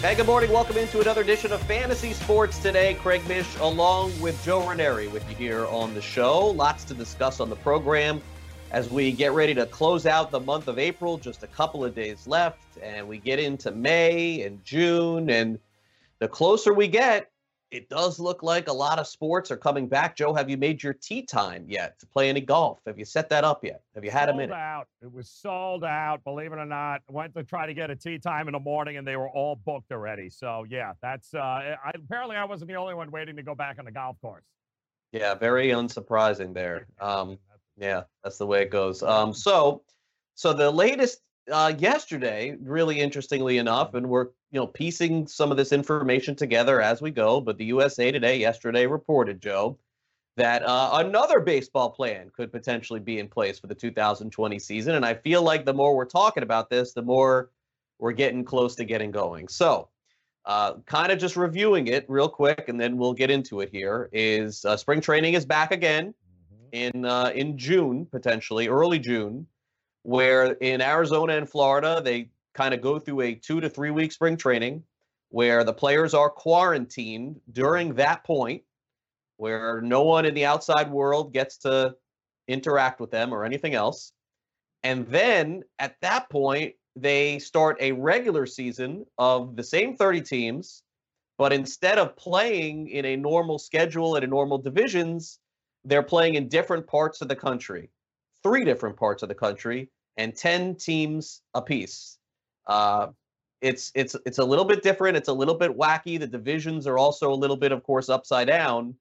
Hey, good morning. Welcome into another edition of Fantasy Sports Today. Craig Mish along with Joe Ranieri with you here on the show. Lots to discuss on the program as we get ready to close out the month of April. Just a couple of days left, and we get into May and June. And the closer we get, it does look like a lot of sports are coming back. Joe, have you made your tee time yet to play any golf? Have you set that up yet? Have you had a minute? Out. It was sold out, believe it or not. Went to try to get a tee time in the morning, and they were all booked already. So, yeah, that's apparently I wasn't the only one waiting to go back on the golf course. Yeah, very unsurprising there. Yeah, that's the way it goes. So the latest yesterday, really interestingly enough, and we're piecing some of this information together as we go, but the USA Today yesterday reported, Joe, that another baseball plan could potentially be in place for the 2020 season. And I feel like the more we're talking about this, the more we're getting close to getting going. So kind of just reviewing it real quick, and then we'll get into it here, is spring training is back again in June, potentially early June, where in Arizona and Florida, they kind of go through a 2 to 3 week spring training where the players are quarantined during that point, where no one in the outside world gets to interact with them or anything else. And then at that point, they start a regular season of the same 30 teams, but instead of playing in a normal schedule and in normal divisions, they're playing in different parts of the country, 3 different parts of the country, and 10 teams apiece. It's a little bit different. It's a little bit wacky. The divisions are also a little bit, of course, upside down.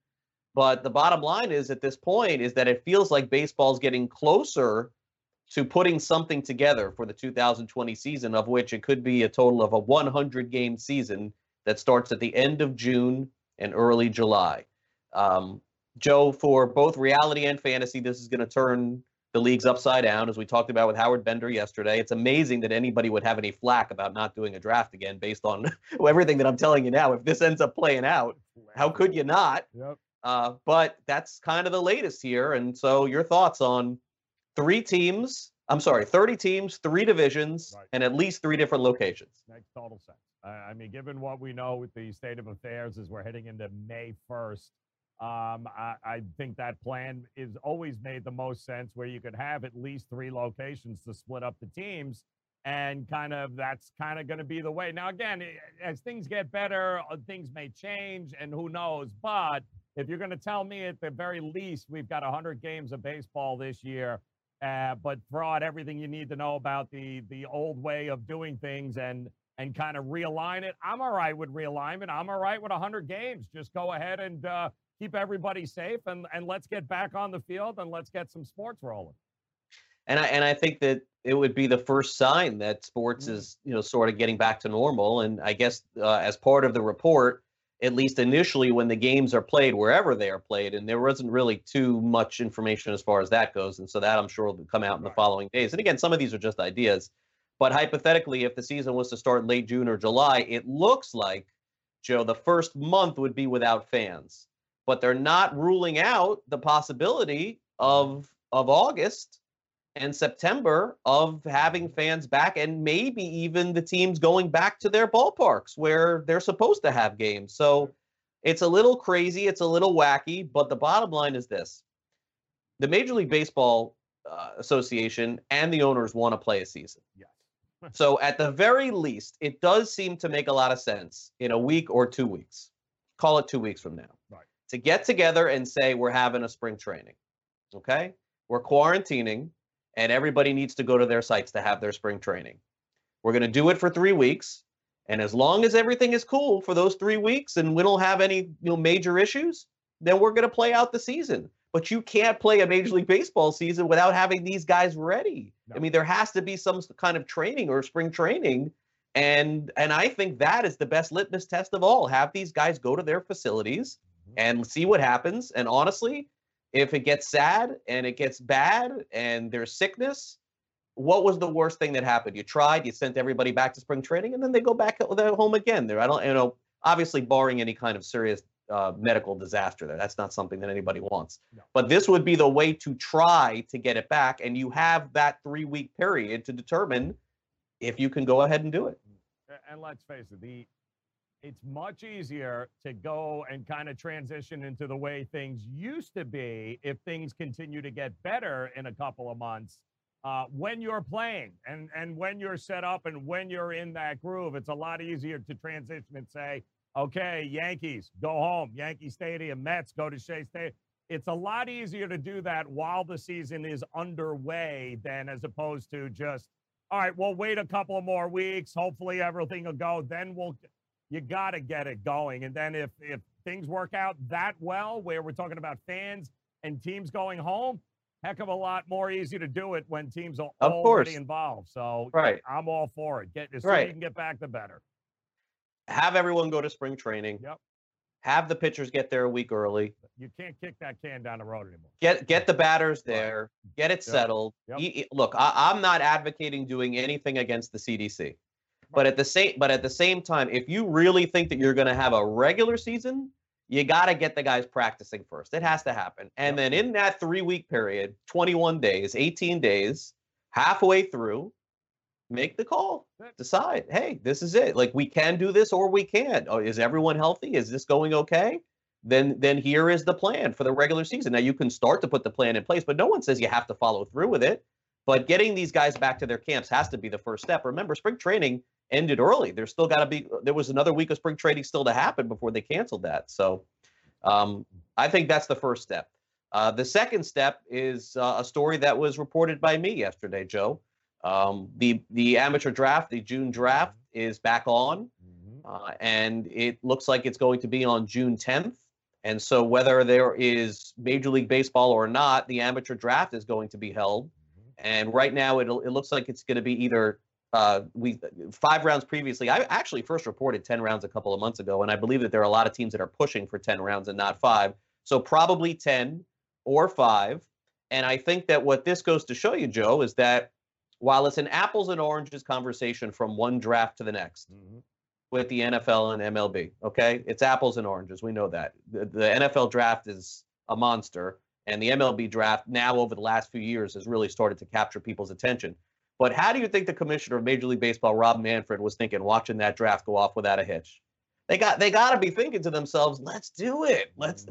But the bottom line is at this point is that it feels like baseball's getting closer to putting something together for the 2020 season, of which it could be a total of a 100-game season that starts at the end of June and early July. Joe, for both reality and fantasy, this is going to turn the league's upside down, as we talked about with Howard Bender yesterday. It's amazing that anybody would have any flack about not doing a draft again based on everything that I'm telling you now. If this ends up playing out, how could you not? Yep. But that's kind of the latest here. And so your thoughts on 30 teams, 3 divisions, right, and at least 3 different locations. Makes total sense. I mean, given what we know with the state of affairs as we're heading into May 1st, I think that plan is always made the most sense, where you could have at least 3 locations to split up the teams, and that's going to be the way. Now, again, as things get better, things may change, and who knows? But if you're going to tell me at the very least we've got 100 games of baseball this year, but throw out everything you need to know about the old way of doing things and kind of realign it, I'm all right with realignment. I'm all right with 100 games. Just go ahead and keep everybody safe, and let's get back on the field, and let's get some sports rolling. And I think that it would be the first sign that sports is sort of getting back to normal. And I guess as part of the report, at least initially when the games are played, wherever they are played, and there wasn't really too much information as far as that goes. And so that, I'm sure, will come out in the following days. And again, some of these are just ideas. But hypothetically, if the season was to start late June or July, it looks like, Joe, the first month would be without fans. But they're not ruling out the possibility of August and September of having fans back, and maybe even the teams going back to their ballparks where they're supposed to have games. So it's a little crazy. It's a little wacky. But the bottom line is this. The Major League Baseball Association and the owners want to play a season. Yeah. So at the very least, it does seem to make a lot of sense in a week or 2 weeks. Call it 2 weeks from now. Right. To get together and say, we're having a spring training, okay? We're quarantining, and everybody needs to go to their sites to have their spring training. We're going to do it for 3 weeks, and as long as everything is cool for those 3 weeks and we don't have any major issues, then we're going to play out the season. But you can't play a Major League Baseball season without having these guys ready. No. I mean, there has to be some kind of training or spring training And I think that is the best litmus test of all. Have these guys go to their facilities and see what happens. And honestly, if it gets sad and it gets bad and there's sickness, what was the worst thing that happened? You tried, you sent everybody back to spring training, and then they go back home again. There, obviously barring any kind of serious medical disaster there. That's not something that anybody wants. No. But this would be the way to try to get it back, and you have that 3-week period to determine if you can go ahead and do it. And let's face it, it's much easier to go and kind of transition into the way things used to be if things continue to get better in a couple of months when you're playing and when you're set up and when you're in that groove. It's a lot easier to transition and say, okay, Yankees, go home. Yankee Stadium, Mets, go to Shea Stadium. It's a lot easier to do that while the season is underway than as opposed to just, all right, we'll wait a couple more weeks. Hopefully everything will go. Then you got to get it going. And then if things work out that well, where we're talking about fans and teams going home, heck of a lot more easy to do it when teams are already involved. So right. I'm all for it. As soon as you can get back, the better. Have everyone go to spring training. Yep. Have the pitchers get there a week early. You can't kick that can down the road anymore. Get the batters there. Get it settled. Yep. Look, I'm not advocating doing anything against the CDC. But at the same time, if you really think that you're going to have a regular season, you got to get the guys practicing first. It has to happen. And then in that 3-week period, 21 days, 18 days, halfway through, make the call. Decide, hey, this is it. Like, we can do this or we can't. Oh, is everyone healthy? Is this going okay? Then here is the plan for the regular season. Now, you can start to put the plan in place, but no one says you have to follow through with it. But getting these guys back to their camps has to be the first step. Remember, spring training ended early. There was another week of spring training still to happen before they canceled that. So I think that's the first step. The second step is a story that was reported by me yesterday, Joe. The amateur draft, the June draft, is back on, and it looks like it's going to be on June 10th. And so whether there is Major League Baseball or not, the amateur draft is going to be held. And right now it looks like it's going to be either 5 rounds previously. I actually first reported 10 rounds a couple of months ago, and I believe that there are a lot of teams that are pushing for 10 rounds and not 5. So probably 10 or 5. And I think that what this goes to show you, Joe, is that while it's an apples and oranges conversation from one draft to the next with the NFL and MLB, okay? It's apples and oranges. We know that. The NFL draft is a monster, and the MLB draft now over the last few years has really started to capture people's attention. But how do you think the commissioner of Major League Baseball, Rob Manfred, was thinking watching that draft go off without a hitch? They got to be thinking to themselves, let's do it. Let's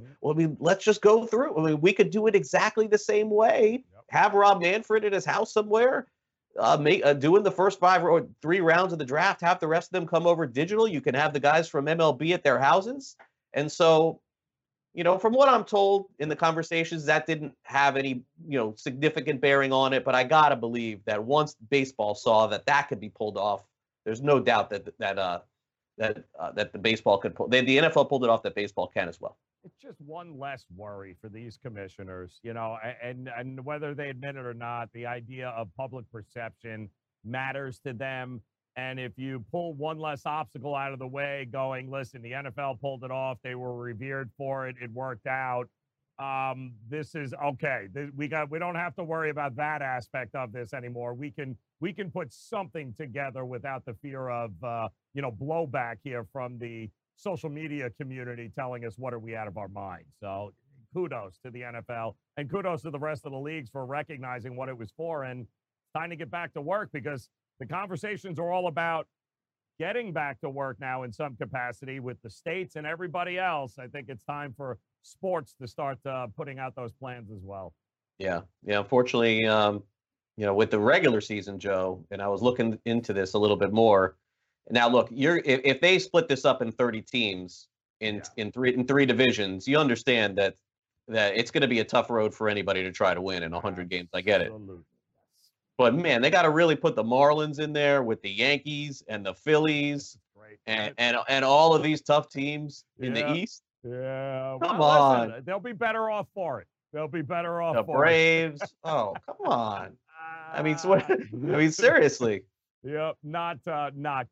just go through. I mean, we could do it exactly the same way. Yep. Have Rob Manfred in his house somewhere. Doing the first 5 or 3 rounds of the draft, have the rest of them come over digital. You can have the guys from MLB at their houses. And so, from what I'm told in the conversations, that didn't have any, significant bearing on it. But I got to believe that once baseball saw that could be pulled off, there's no doubt that the baseball could pull. The NFL pulled it off, that baseball can as well. It's just one less worry for these commissioners, and whether they admit it or not, the idea of public perception matters to them. And if you pull one less obstacle out of the way going, listen, the NFL pulled it off. They were revered for it. It worked out. This is okay. We don't have to worry about that aspect of this anymore. We can put something together without the fear of, blowback here from the social media community telling us what are we out of our mind. So kudos to the NFL and kudos to the rest of the leagues for recognizing what it was for and trying to get back to work, because the conversations are all about getting back to work now in some capacity with the states and everybody else. I think it's time for sports to start putting out those plans as well. Yeah. Unfortunately, with the regular season, Joe, and I was looking into this a little bit more. Now, look, if they split this up in 30 teams in three divisions, you understand that it's going to be a tough road for anybody to try to win in 100 games. I get it. But, man, they got to really put the Marlins in there with the Yankees and the Phillies and all of these tough teams in the East. Yeah. Come on. Listen, they'll be better off for it. The Braves. Oh, come on. I mean, seriously. Yep, not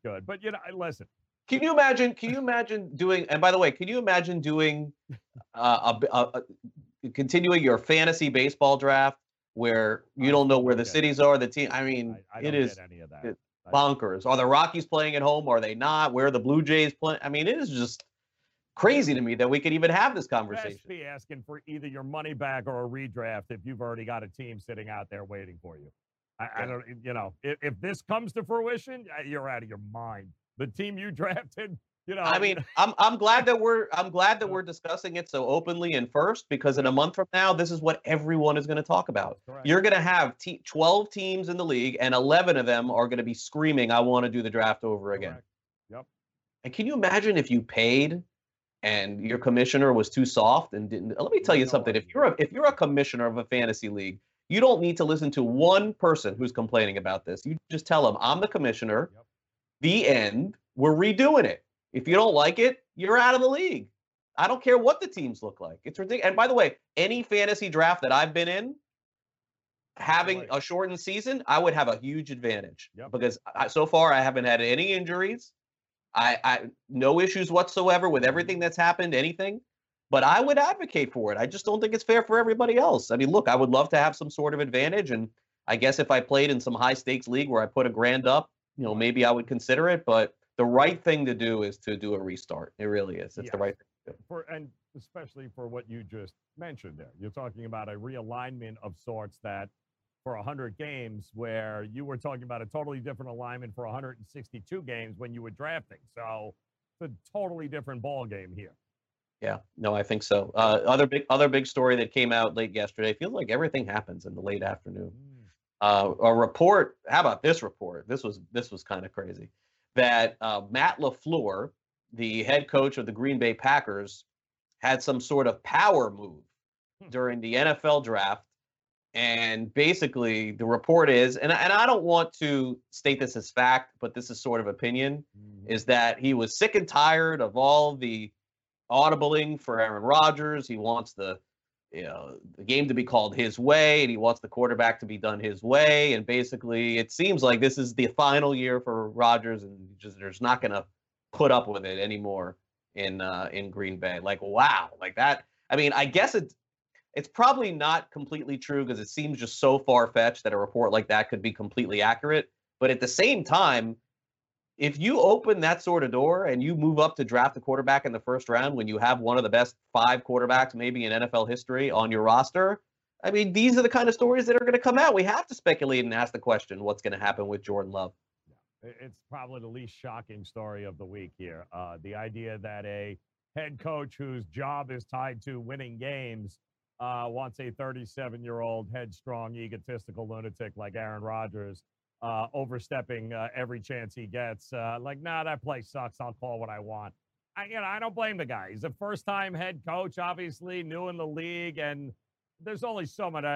good. But you know, listen. Can you imagine doing? And by the way, can you imagine doing continuing your fantasy baseball draft where you don't know where the cities are, the team? I mean, I don't get any of that. It's bonkers. Are the Rockies playing at home? Are they not? Where are the Blue Jays playing? I mean, it is just crazy to me that we could even have this conversation. You best be asking for either your money back or a redraft if you've already got a team sitting out there waiting for you. I don't, you know, if this comes to fruition, you're out of your mind. The team you drafted, you know. I mean, I'm glad that we're discussing it so openly and first, because in a month from now, this is what everyone is going to talk about. Correct. You're going to have 12 teams in the league, and 11 of them are going to be screaming, "I want to do the draft over again." Correct. Yep. And can you imagine if you paid and your commissioner was too soft and didn't? Let me tell you something. If you're a commissioner of a fantasy league, you don't need to listen to one person who's complaining about this. You just tell them, I'm the commissioner. Yep. The end. We're redoing it. If you don't like it, you're out of the league. I don't care what the teams look like. It's ridiculous. And by the way, any fantasy draft that I've been in, having a shortened season, I would have a huge advantage. Yep. Because so far I haven't had any injuries. I no issues whatsoever with everything that's happened, anything. But I would advocate for it. I just don't think it's fair for everybody else. I mean, look, I would love to have some sort of advantage. And I guess if I played in some high-stakes league where I put $1,000 up, you know, maybe I would consider it. But the right thing to do is to do a restart. It really is. It's the right thing to do. And especially for what you just mentioned there. You're talking about a realignment of sorts that for 100 games where you were talking about a totally different alignment for 162 games when you were drafting. So it's a totally different ball game here. Yeah, no, I think so. Other big story that came out late yesterday. Feels like everything happens in the late afternoon. A report. How about this report? This was kind of crazy. That Matt LaFleur, the head coach of the Green Bay Packers, had some sort of power move during the NFL draft, and basically the report is, and I don't want to state this as fact, but this is sort of opinion, is that he was sick and tired of all the audibling for Aaron Rodgers. He wants the game to be called his way, and he wants the quarterback to be done his way. And basically, it seems like this is the final year for Rodgers, and just there's not going to put up with it anymore in Green Bay. Like, wow, like that. I mean, I guess it's probably not completely true because it seems just so far-fetched that a report like that could be completely accurate. But at the same time, if you open that sort of door and you move up to draft a quarterback in the first round when you have one of the best 5 quarterbacks maybe in NFL history on your roster, I mean, these are the kind of stories that are going to come out. We have to speculate and ask the question, what's going to happen with Jordan Love? Yeah. It's probably the least shocking story of the week here. The idea that a head coach whose job is tied to winning games wants a 37-year-old headstrong, egotistical lunatic like Aaron Rodgers overstepping every chance he gets. Like, nah, that play sucks. I'll call what I want. I don't blame the guy. He's a first-time head coach, obviously, new in the league, and there's only so much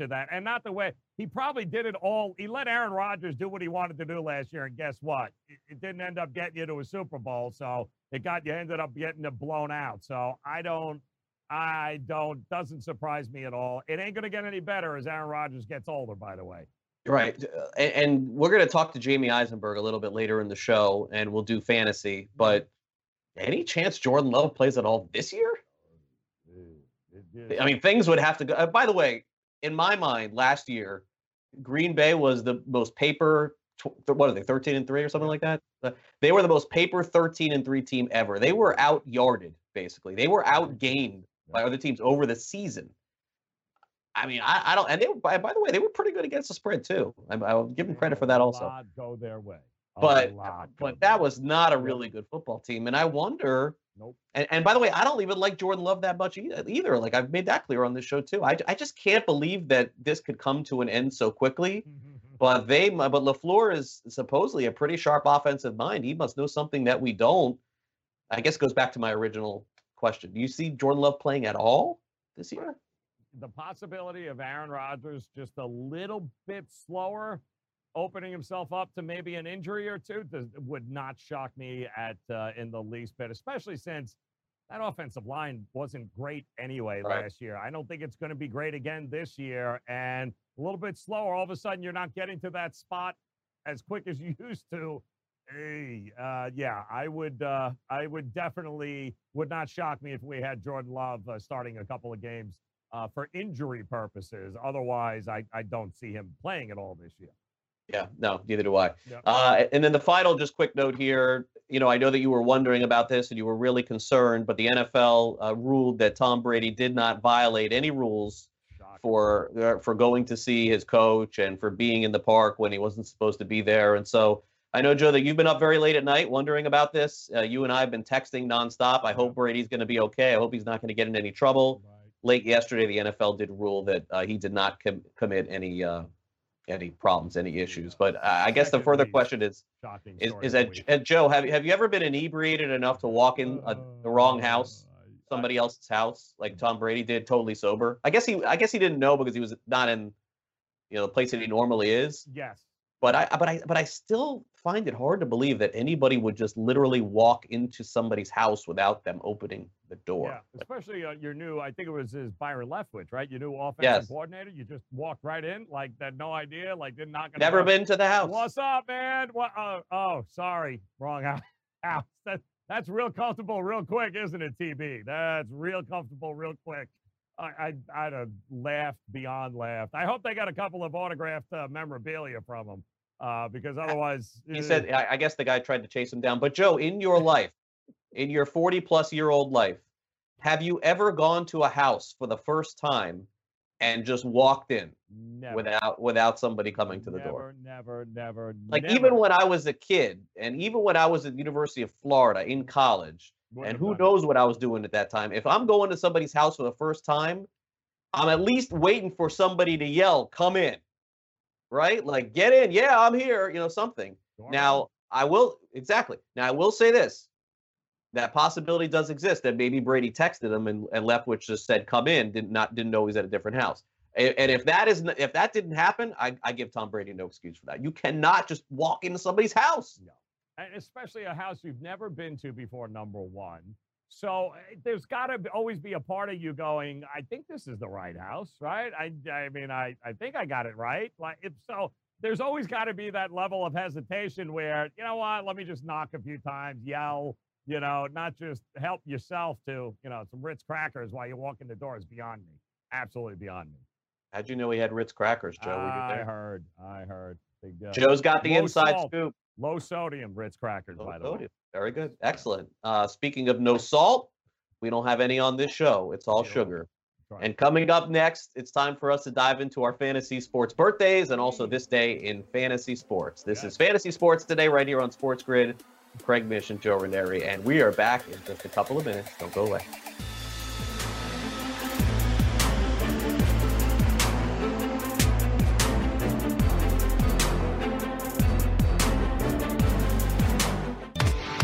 of that. And not the way he probably did it all. He let Aaron Rodgers do what he wanted to do last year, and guess what? It didn't end up getting you to a Super Bowl, so you ended up getting it blown out. So doesn't surprise me at all. It ain't going to get any better as Aaron Rodgers gets older, by the way. Right. And we're going to talk to Jamie Eisenberg a little bit later in the show, and we'll do fantasy. But any chance Jordan Love plays at all this year? I mean, things would have to go. By the way, in my mind, last year, Green Bay was the most paper. What are they, 13-3 or something like that? They were the most paper 13-3 team ever. They were out-yarded, basically. They were outgained by other teams over the season. I mean, I don't, and they were, by the way, they were pretty good against the spread too. I will give them credit for that also. A lot go their way. But that was not a really good football team. And I wonder, and by the way, I don't even like Jordan Love that much either. Like, I've made that clear on this show too. I just can't believe that this could come to an end so quickly. But LaFleur is supposedly a pretty sharp offensive mind. He must know something that we don't. I guess it goes back to my original question. Do you see Jordan Love playing at all this year? The possibility of Aaron Rodgers just a little bit slower, opening himself up to maybe an injury or two, would not shock me in the least bit, especially since that offensive line wasn't great anyway last year. I don't think it's going to be great again this year. And a little bit slower, all of a sudden you're not getting to that spot as quick as you used to, hey, yeah, I would definitely would not shock me if we had Jordan Love starting a couple of games for injury purposes. Otherwise, I don't see him playing at all this year. Yeah, no, neither do I. Yep. And then the final just quick note here, you know, I know that you were wondering about this and you were really concerned, but the NFL ruled that Tom Brady did not violate any rules for going to see his coach and for being in the park when he wasn't supposed to be there. And so I know, Joe, that you've been up very late at night wondering about this. You and I have been texting nonstop. I hope Brady's going to be okay. I hope he's not going to get in any trouble. Right. Late yesterday, the NFL did rule that he did not commit any problems, any issues. But I guess the further question is that, Joe, have you ever been inebriated enough to walk in the wrong house, somebody else's house, like Tom Brady did, totally sober? I guess he didn't know because he was not in, you know, the place that he normally is. Yes. But I still find it hard to believe that anybody would just literally walk into somebody's house without them opening the door. Yeah, especially your new, I think it was his Byron Leftwich, right? Your new offensive coordinator. You just walked right in, like that, no idea, like did not. Never been to the house. What's up, man? What? Oh, sorry, wrong house. That's real comfortable, real quick, isn't it, TB? That's real comfortable, real quick. I'd have laughed beyond laughed. I hope they got a couple of autographed memorabilia from him. Because otherwise... He said, I guess the guy tried to chase him down. But, Joe, in your life, in your 40-plus-year-old life, have you ever gone to a house for the first time and just walked in without somebody coming to the door? Never. Like, even when I was a kid, and even when I was at the University of Florida in college, and who knows what I was doing at that time, if I'm going to somebody's house for the first time, I'm at least waiting for somebody to yell, come in. Right? Like, get in. Yeah, I'm here. You know, something. Now, I will say this. That possibility does exist that maybe Brady texted him and Leftwich just said, come in, didn't know he's at a different house. And if that didn't happen, I give Tom Brady no excuse for that. You cannot just walk into somebody's house. No. And especially a house you've never been to before, number one. So there's got to always be a part of you going, I think this is the right house, right? I mean, I think I got it right. Like, if so, there's always got to be that level of hesitation where, you know what, let me just knock a few times, yell, you know, not just help yourself to, you know, some Ritz crackers while you walk in the door is beyond me. Absolutely beyond me. How'd you know he had Ritz crackers, Joe? I heard. Big deal. Joe's got the inside scoop. Low sodium Ritz crackers, by the way. Very good. Excellent. Speaking of no salt, we don't have any on this show. It's all sugar. Right. And coming up next, it's time for us to dive into our fantasy sports birthdays and also this day in fantasy sports. This is Fantasy Sports Today right here on Sports Grid. Craig Mish and Joe Ranieri, and we are back in just a couple of minutes. Don't go away.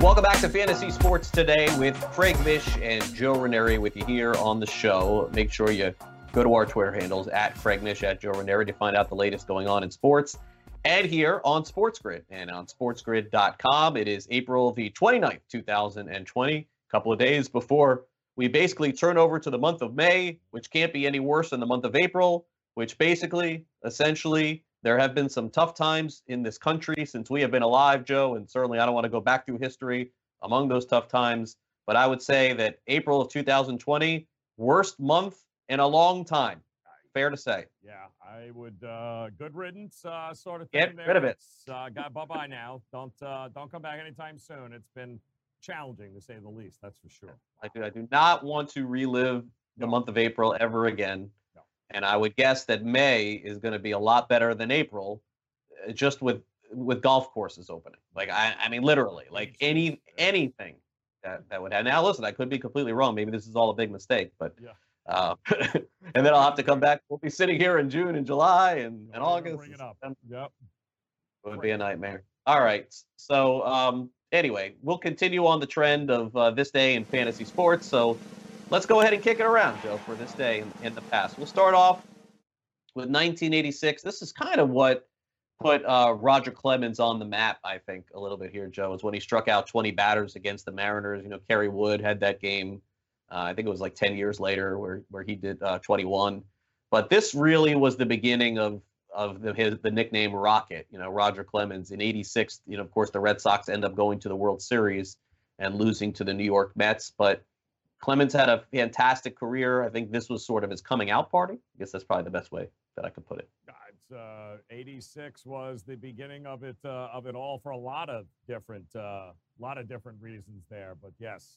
Welcome back to Fantasy Sports Today with Craig Mish and Joe Ranieri with you here on the show. Make sure you go to our Twitter handles at Craig Mish, at Joe Ranieri to find out the latest going on in sports and here on Sports Grid and on sportsgrid.com. It is April the 29th, 2020, a couple of days before we basically turn over to the month of May, which can't be any worse than the month of April, which basically, essentially, there have been some tough times in this country since we have been alive, Joe, and certainly I don't want to go back through history among those tough times, but I would say that April of 2020, worst month in a long time. Fair to say. Yeah, I would, good riddance sort of thing. Get rid of it. Bye-bye now. Don't come back anytime soon. It's been challenging, to say the least, that's for sure. I do not want to relive the month of April ever again. And I would guess that May is going to be a lot better than April, just with golf courses opening. Like, I mean, literally, like anything that would happen. Now, listen, I could be completely wrong. Maybe this is all a big mistake, but And then I'll have to come back. We'll be sitting here in June and July and August. Bring it up. Yep. It would be a nightmare. All right. So anyway, we'll continue on the trend of this day in fantasy sports. So let's go ahead and kick it around, Joe, for this day in the past. We'll start off with 1986. This is kind of what put Roger Clemens on the map, I think, a little bit here, Joe, is when he struck out 20 batters against the Mariners. You know, Kerry Wood had that game. I think it was like 10 years later where he did 21. But this really was the beginning of the nickname Rocket, you know, Roger Clemens. In 86, you know, of course, the Red Sox end up going to the World Series and losing to the New York Mets. But Clemens had a fantastic career. I think this was sort of his coming out party. I guess that's probably the best way that I could put it. 86 was the beginning of it all for a lot of different reasons there. But yes,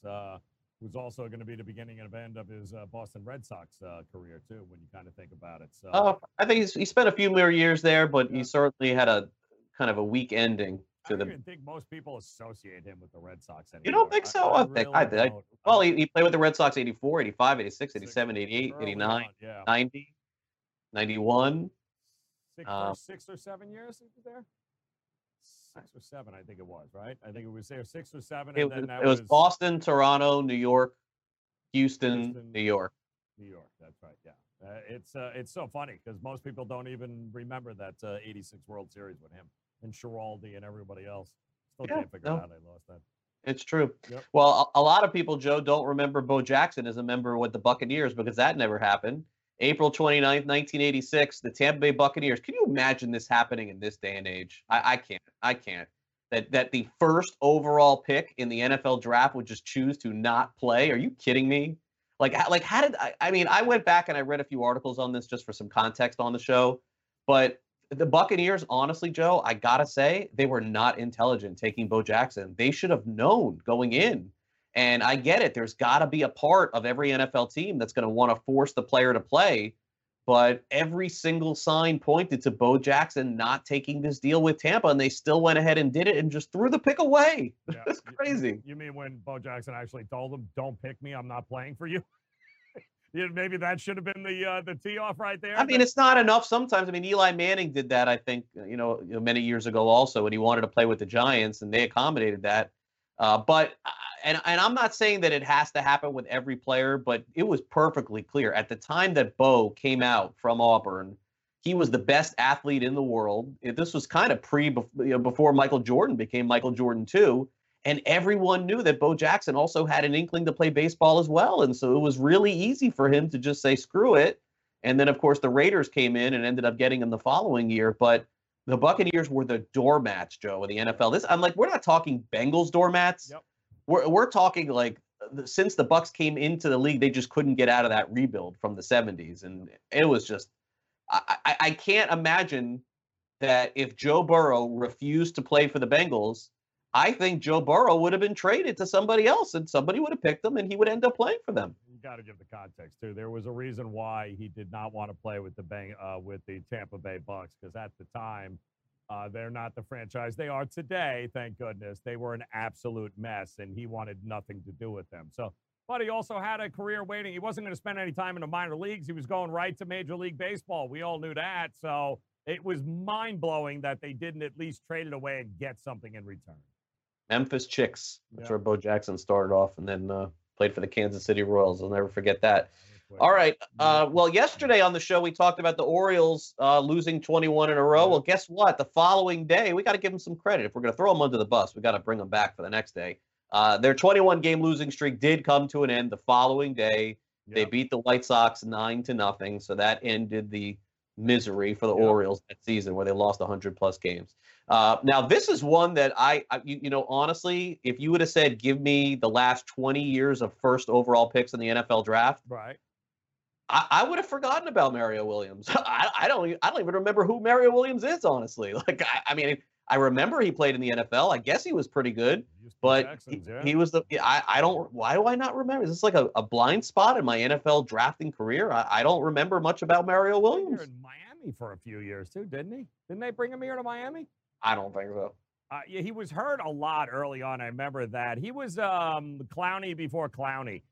it was also going to be the beginning and end of his Boston Red Sox career too, when you kind of think about it. So I think he spent a few more years there, but he certainly had a kind of a weak ending. I don't even think most people associate him with the Red Sox anymore. You don't think so? I think I did. Well, he played with the Red Sox 84, 85, 86, 87, 88, 89, 90, 91. Six or 7 years there? 6 or 7, I think it was, right? I think it was there 6 or 7. And it was Boston, Toronto, New York, Houston, New York. New York, that's right, yeah. It's so funny because most people don't even remember that 86 World Series with him and Schiraldi and everybody else. Still can't figure out how they lost that. It's true. Yep. Well, a lot of people, Joe, don't remember Bo Jackson as a member with the Buccaneers because that never happened. April 29th, 1986, the Tampa Bay Buccaneers. Can you imagine this happening in this day and age? I can't. That the first overall pick in the NFL draft would just choose to not play? Are you kidding me? Like how did I went back and I read a few articles on this just for some context on the show, but the Buccaneers, honestly, Joe, I gotta say, they were not intelligent taking Bo Jackson. They should have known going in. And I get it. There's got to be a part of every NFL team that's going to want to force the player to play. But every single sign pointed to Bo Jackson not taking this deal with Tampa, and they still went ahead and did it and just threw the pick away. Yeah. That's crazy. You mean when Bo Jackson actually told them, "Don't pick me, I'm not playing for you"? Maybe that should have been the tee off right there. I mean, it's not enough sometimes. I mean, Eli Manning did that, I think, many years ago also, when he wanted to play with the Giants, and they accommodated that. But I'm not saying that it has to happen with every player, but it was perfectly clear at the time that Bo came out from Auburn, he was the best athlete in the world. This was kind of before Michael Jordan became Michael Jordan too. And everyone knew that Bo Jackson also had an inkling to play baseball as well. And so it was really easy for him to just say, screw it. And then, of course, the Raiders came in and ended up getting him the following year. But the Buccaneers were the doormats, Joe, in the NFL. We're not talking Bengals doormats. Yep. We're talking like since the Bucs came into the league, they just couldn't get out of that rebuild from the 70s. And it was just I can't imagine that if Joe Burrow refused to play for the Bengals, I think Joe Burrow would have been traded to somebody else and somebody would have picked him and he would end up playing for them. You got to give the context too. There was a reason why he did not want to play with the Tampa Bay Bucs, because at the time they're not the franchise they are today. Thank goodness. They were an absolute mess and he wanted nothing to do with them. So, but he also had a career waiting. He wasn't going to spend any time in the minor leagues. He was going right to Major League Baseball. We all knew that. So it was mind blowing that they didn't at least trade it away and get something in return. Memphis Chicks, that's where Bo Jackson started off and then played for the Kansas City Royals. I'll never forget that. All right. Well, yesterday on the show, we talked about the Orioles losing 21 in a row. Well, guess what? The following day, we got to give them some credit. If we're going to throw them under the bus, we got to bring them back for the next day. Their 21-game losing streak did come to an end the following day. Yep. They beat the White Sox 9-0. So that ended the misery for the Orioles that season, where they lost 100-plus games. Now, this is one that I honestly, if you would have said, give me the last 20 years of first overall picks in the NFL draft, right? I would have forgotten about Mario Williams. I don't even remember who Mario Williams is, honestly. Like, I remember he played in the NFL. I guess he was pretty good, but he was the, why do I not remember? Is this like a blind spot in my NFL drafting career? I don't remember much about Mario Williams. He was in Miami for a few years too, didn't he? Didn't they bring him here to Miami? I don't think so. Yeah, he was hurt a lot early on. I remember that. He was Clowney before Clowney.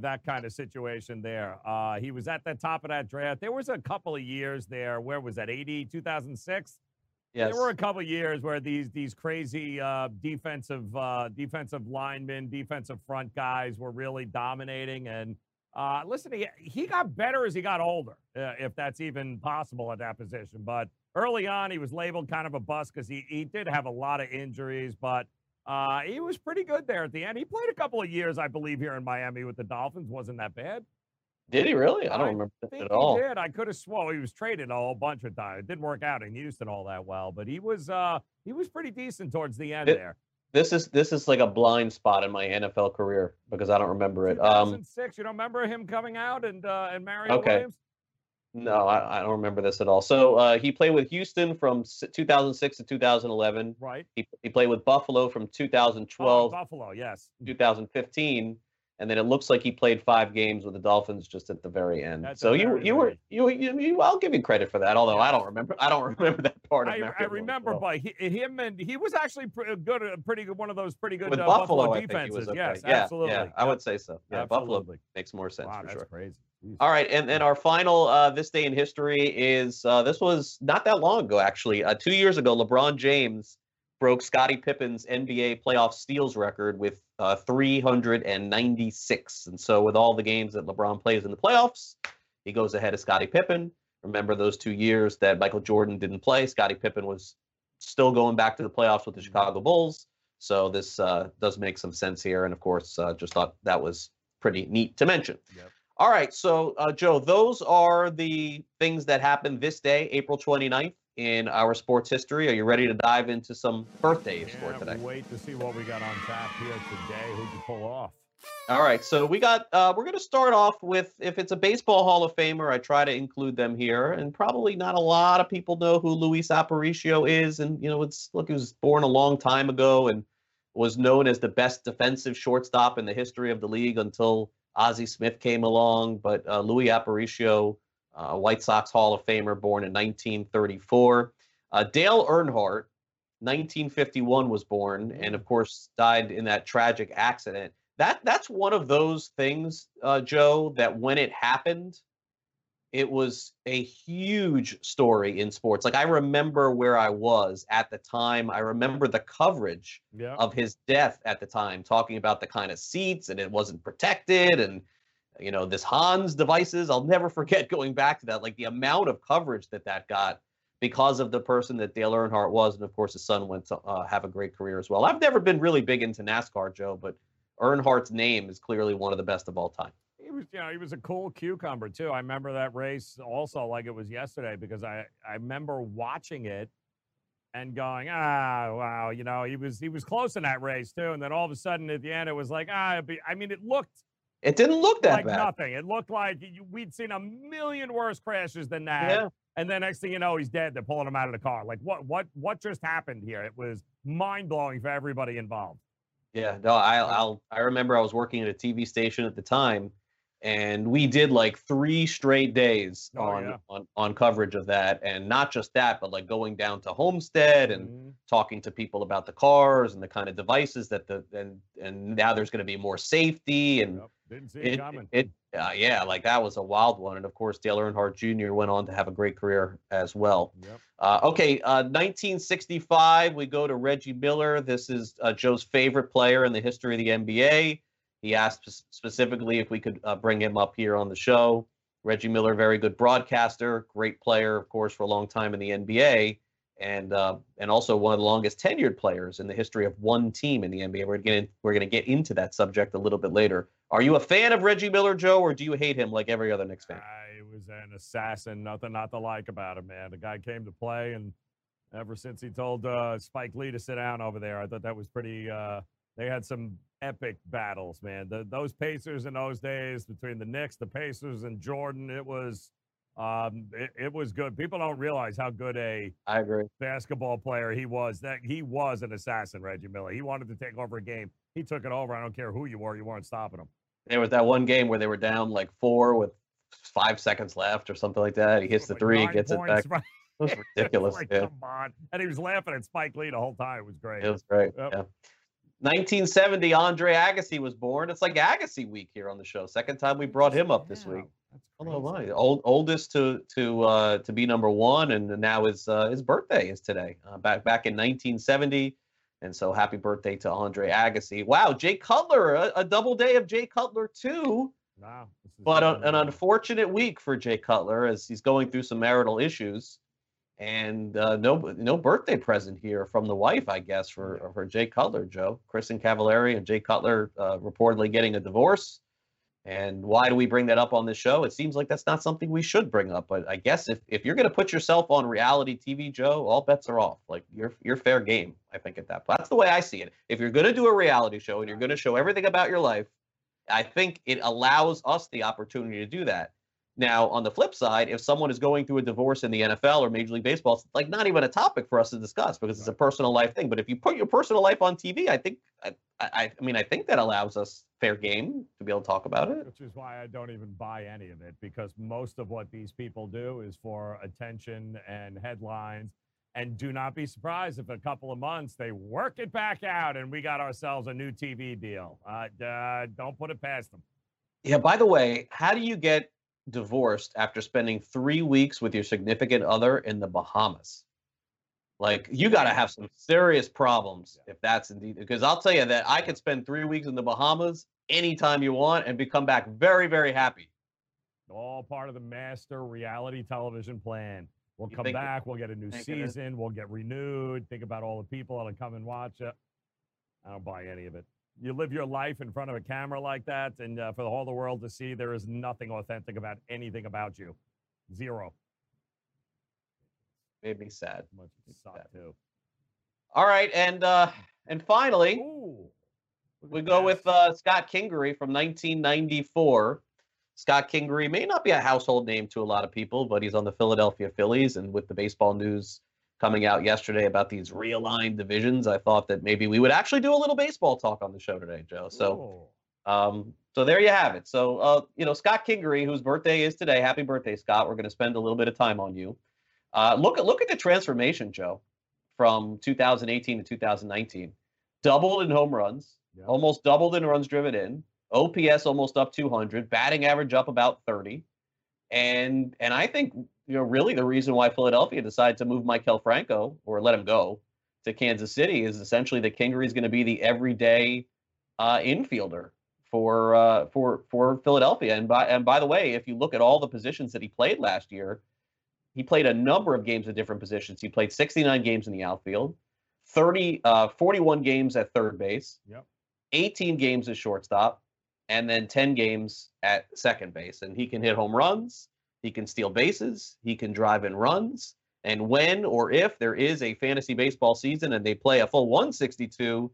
that kind of situation there. He was at the top of that draft. There was a couple of years there. Where was that, 80, 2006? Yes. There were a couple of years where these crazy defensive linemen, defensive front guys were really dominating. And listen, he got better as he got older, if that's even possible at that position. But early on, he was labeled kind of a bust because he did have a lot of injuries, but he was pretty good there at the end. He played a couple of years, I believe, here in Miami with the Dolphins. Wasn't that bad. Did he really? I don't remember that at all. He did. I could have sworn he was traded a whole bunch of times. It didn't work out in Houston all that well, but he was pretty decent towards the end there. This is like a blind spot in my NFL career because I don't remember it. 2006. You don't remember him coming out and Mario Williams? No, I don't remember this at all. So he played with Houston from 2006 to 2011. Right. He played with Buffalo from 2012. Oh, Buffalo, yes. 2015, and then it looks like he played 5 games with the Dolphins just at the very end. That's so you I'll give you credit for that. Although I don't remember that part of it. I remember, but he was actually pretty good, one of those pretty good with Buffalo defenses. Yes, yeah, absolutely. Yeah, I would say so. Yeah, absolutely. Buffalo makes more sense for sure. That's crazy. All right, and then our final this day in history is this was not that long ago, actually. 2 years ago, LeBron James broke Scottie Pippen's NBA playoff steals record with 396. And so with all the games that LeBron plays in the playoffs, he goes ahead of Scottie Pippen. Remember those 2 years that Michael Jordan didn't play. Scottie Pippen was still going back to the playoffs with the Chicago Bulls. So this does make some sense here. And, of course, just thought that was pretty neat to mention. Yep. All right, so, Joe, those are the things that happened this day, April 29th, in our sports history. Are you ready to dive into some birthdays for today? Can't wait to see what we got on tap here today. Who'd you pull off? All right, so we're going to start off with, if it's a baseball Hall of Famer, I try to include them here, and probably not a lot of people know who Luis Aparicio is, and, you know, he was born a long time ago and was known as the best defensive shortstop in the history of the league until Ozzie Smith came along, but Luis Aparicio, White Sox Hall of Famer, born in 1934. Dale Earnhardt, 1951, was born and, of course, died in that tragic accident. That's one of those things, Joe, that when it happened, it was a huge story in sports. Like, I remember where I was at the time. I remember the coverage of his death at the time, talking about the kind of seats and it wasn't protected and, you know, this Hans devices. I'll never forget going back to that, like the amount of coverage that got because of the person that Dale Earnhardt was. And, of course, his son went to have a great career as well. I've never been really big into NASCAR, Joe, but Earnhardt's name is clearly one of the best of all time. He was a cool cucumber, too. I remember that race also like it was yesterday because I remember watching it and going, wow, you know, he was close in that race, too. And then all of a sudden at the end, it was like, it didn't look that bad. Nothing. It looked like we'd seen a million worse crashes than that. Yeah. And then next thing you know, he's dead. They're pulling him out of the car. Like, what just happened here? It was mind-blowing for everybody involved. Yeah, no, I remember I was working at a TV station at the time. And we did like 3 straight days on coverage of that. And not just that, but like going down to Homestead and talking to people about the cars and the kind of devices and now there's going to be more safety. And didn't see it coming. Like that was a wild one. And of course, Dale Earnhardt Jr. went on to have a great career as well. Yep. 1965, we go to Reggie Miller. This is Joe's favorite player in the history of the NBA. He asked specifically if we could bring him up here on the show. Reggie Miller, very good broadcaster, great player, of course, for a long time in the NBA, and also one of the longest tenured players in the history of one team in the NBA. We're going to get into that subject a little bit later. Are you a fan of Reggie Miller, Joe, or do you hate him like every other Knicks fan? He was an assassin. Nothing not to like about him, man. The guy came to play, and ever since he told Spike Lee to sit down over there, I thought that was pretty they had some epic battles, man. Those Pacers in those days between the Knicks, the Pacers, and Jordan, it was good. People don't realize how good basketball player he was. That he was an assassin, Reggie Miller. He wanted to take over a game. He took it over. I don't care who you were. You weren't stopping him. There was that one game where they were down like 4 with 5 seconds left or something like that. He hits the three, gets it back. Right. It was ridiculous. It was like, come on. And he was laughing at Spike Lee the whole time. It was great. It was great. Yep. Yeah. 1970, Andre Agassi was born. It's like Agassi week here on the show. Second time we brought him up this week. That's oldest to be number one, and now his birthday is today. Back in 1970, and so happy birthday to Andre Agassi. Wow, Jay Cutler, a double day of Jay Cutler too. Wow, but an unfortunate week for Jay Cutler as he's going through some marital issues, and no birthday present here from the wife, I guess, for Jay Cutler. Joe, Kristen Cavallari and Jay Cutler reportedly getting a divorce. And why do we bring that up on this show? It seems like that's not something we should bring up. But I guess if you're going to put yourself on reality TV, Joe, all bets are off. Like, you're fair game, I think, at that point. That's the way I see it. If you're going to do a reality show and you're going to show everything about your life, I think it allows us the opportunity to do that. Now, on the flip side, if someone is going through a divorce in the NFL or Major League Baseball, it's like not even a topic for us to discuss because it's a personal life thing. But if you put your personal life on TV, I think, I think that allows us fair game to be able to talk about it. Which is why I don't even buy any of it, because most of what these people do is for attention and headlines. And do not be surprised if in a couple of months they work it back out and we got ourselves a new TV deal. Don't put it past them. Yeah, by the way, how do you get divorced after spending 3 weeks with your significant other in the Bahamas? Like, you got to have some serious problems if that's indeed, because I'll tell you that I could spend 3 weeks in the Bahamas anytime you want and become back very, very happy. All part of the master reality television plan. We'll come back. We'll get a new season. We'll get renewed. Think about all the people that'll come and watch it. I don't buy any of it. You live your life in front of a camera like that, and for all the world to see, there is nothing authentic about anything about you. Zero. Made me sad. Much sad too. All right, and finally, we go with Scott Kingery from 1994. Scott Kingery may not be a household name to a lot of people, but he's on the Philadelphia Phillies, and with the baseball news coming out yesterday about these realigned divisions, I thought that maybe we would actually do a little baseball talk on the show today, Joe. So, so there you have it. So, you know, Scott Kingery, whose birthday is today. Happy birthday, Scott. We're going to spend a little bit of time on you. Look at the transformation, Joe, from 2018 to 2019. Doubled in home runs, almost doubled in runs driven in, OPS almost up 200, batting average up about 30, and I think, you know, really the reason why Philadelphia decided to move Maikel Franco, or let him go, to Kansas City is essentially that Kingery is going to be the everyday infielder for Philadelphia. And by the way, if you look at all the positions that he played last year, he played a number of games at different positions. He played 69 games in the outfield, 41 games at third base, 18 games at shortstop, and then 10 games at second base. And he can hit home runs. He can steal bases. He can drive in runs. And when or if there is a fantasy baseball season and they play a full 162,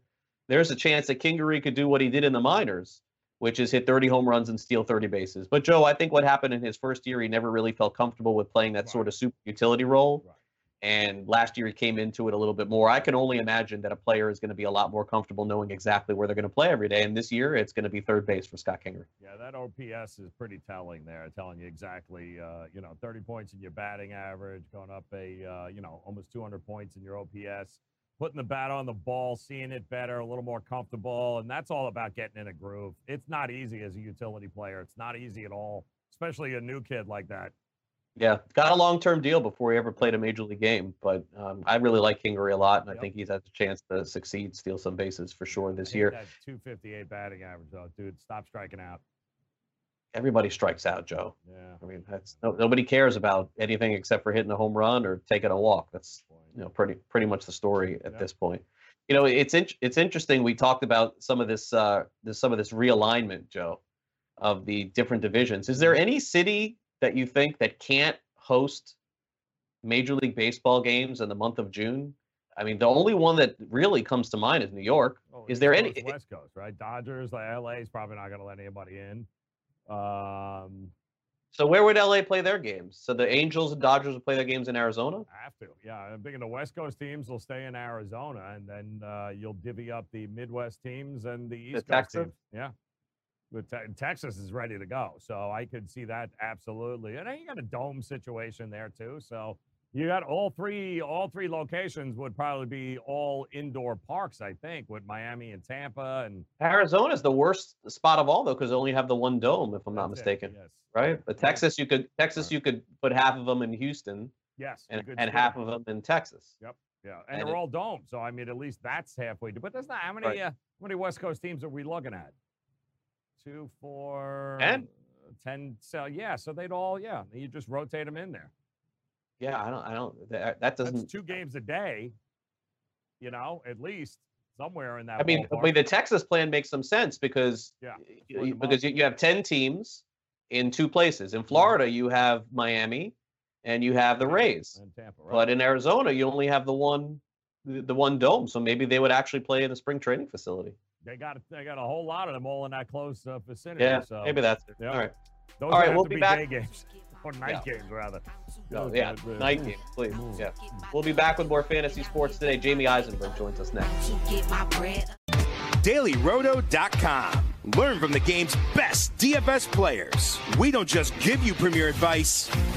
there's a chance that Kingery could do what he did in the minors, which is hit 30 home runs and steal 30 bases. But, Joe, I think what happened in his first year, he never really felt comfortable with playing that sort of super utility role. Right. And last year he came into it a little bit more. I can only imagine that a player is going to be a lot more comfortable knowing exactly where they're going to play every day. And this year it's going to be third base for Scott Kingery. Yeah, that OPS is pretty telling there, telling you exactly, 30 points in your batting average, going up almost 200 points in your OPS, putting the bat on the ball, seeing it better, a little more comfortable. And that's all about getting in a groove. It's not easy as a utility player. It's not easy at all, especially a new kid like that. Yeah, got a long-term deal before he ever played a major league game, but I really like Kingery a lot, and I think he's had the chance to succeed, steal some bases for sure this year. That 258 batting average, though, dude, stop striking out. Everybody strikes out, Joe. Yeah, I mean, that's nobody cares about anything except for hitting a home run or taking a walk. That's pretty much the story at this point. You know, it's interesting. We talked about some of this realignment, Joe, of the different divisions. Is there any city that you think that can't host Major League Baseball games in the month of June? I mean, the only one that really comes to mind is New York. Is there any West Coast, right? Dodgers, like LA is probably not going to let anybody in. So where would LA play their games? So the Angels and Dodgers would play their games in Arizona? Have to, yeah. I'm thinking the West Coast teams will stay in Arizona, and then you'll divvy up the Midwest teams and the East Coast teams. Yeah. Texas is ready to go, so I could see that absolutely. And then you got a dome situation there too, so You got all three locations would probably be all indoor parks, I think, with Miami and Tampa. And Arizona's the worst spot of all, though, because they only have the one dome, if I'm not mistaken. Yes. Right? But Texas, you could put half of them in Houston. Yes. And half of them in Texas. Yep. Yeah. And they're all domed. So, I mean, at least that's halfway. But that's not how many West Coast teams are we looking at? 2, 4, 10. So, yeah. So they'd all, yeah. You just rotate them in there. Yeah, I don't. That doesn't. That's 2 games a day, you know, at least somewhere in that. I mean, the Texas plan makes some sense because you have 10 teams in 2 places. In Florida, you have Miami, and you have the Rays. And Tampa, right? But in Arizona, you only have the one dome. So maybe they would actually play in a spring training facility. They got a whole lot of them all in that close vicinity. Yeah, so maybe that's it. Yep. All right. Those all right, we'll be back. Or night games, rather. No, yeah, night games, please. Yeah. We'll be back with more fantasy sports today. Jamie Eisenberg joins us next. DailyRoto.com. Learn from the game's best DFS players. We don't just give you premier advice.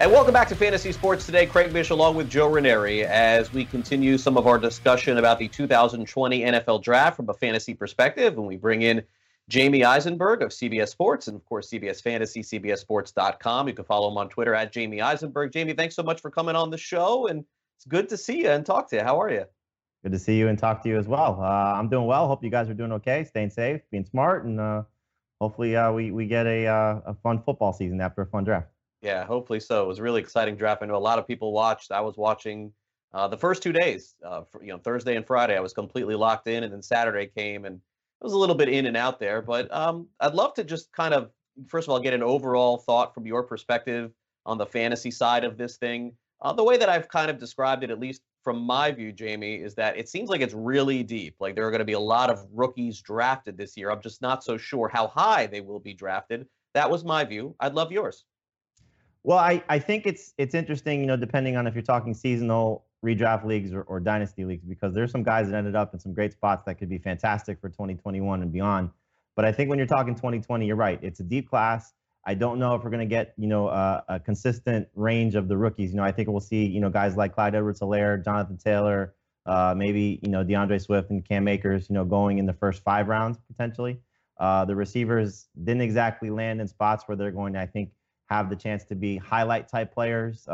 And welcome back to Fantasy Sports Today. Craig Bish along with Joe Ranieri as we continue some of our discussion about the 2020 NFL Draft from a fantasy perspective. And we bring in Jamie Eisenberg of CBS Sports and, of course, CBS Fantasy, CBSSports.com. You can follow him on Twitter at Jamie Eisenberg. Jamie, thanks so much for coming on the show. And it's good to see you and talk to you. How are you? Good to see you and talk to you as well. I'm doing well. Hope you guys are doing okay, staying safe, being smart. And hopefully we get a fun football season after a fun draft. Yeah, hopefully so. It was a really exciting draft. I know a lot of people watched. I was watching the first 2 days, Thursday and Friday. I was completely locked in, and then Saturday came, and it was a little bit in and out there. But I'd love to just kind of, first of all, get an overall thought from your perspective on the fantasy side of this thing. The way that I've kind of described it, at least from my view, Jamie, is that it seems like it's really deep. Like there are going to be a lot of rookies drafted this year. I'm just not so sure how high they will be drafted. That was my view. I'd love yours. Well, I think it's interesting, you know, depending on if you're talking seasonal redraft leagues or dynasty leagues, because there's some guys that ended up in some great spots that could be fantastic for 2021 and beyond. But I think when you're talking 2020, you're right. It's a deep class. I don't know if we're going to get, you know, a consistent range of the rookies. You know, I think we'll see, you know, guys like Clyde Edwards-Helaire, Jonathan Taylor, maybe, you know, DeAndre Swift and Cam Akers, you know, going in the first 5 rounds potentially. The receivers didn't exactly land in spots where they're going to, I think, have the chance to be highlight type players,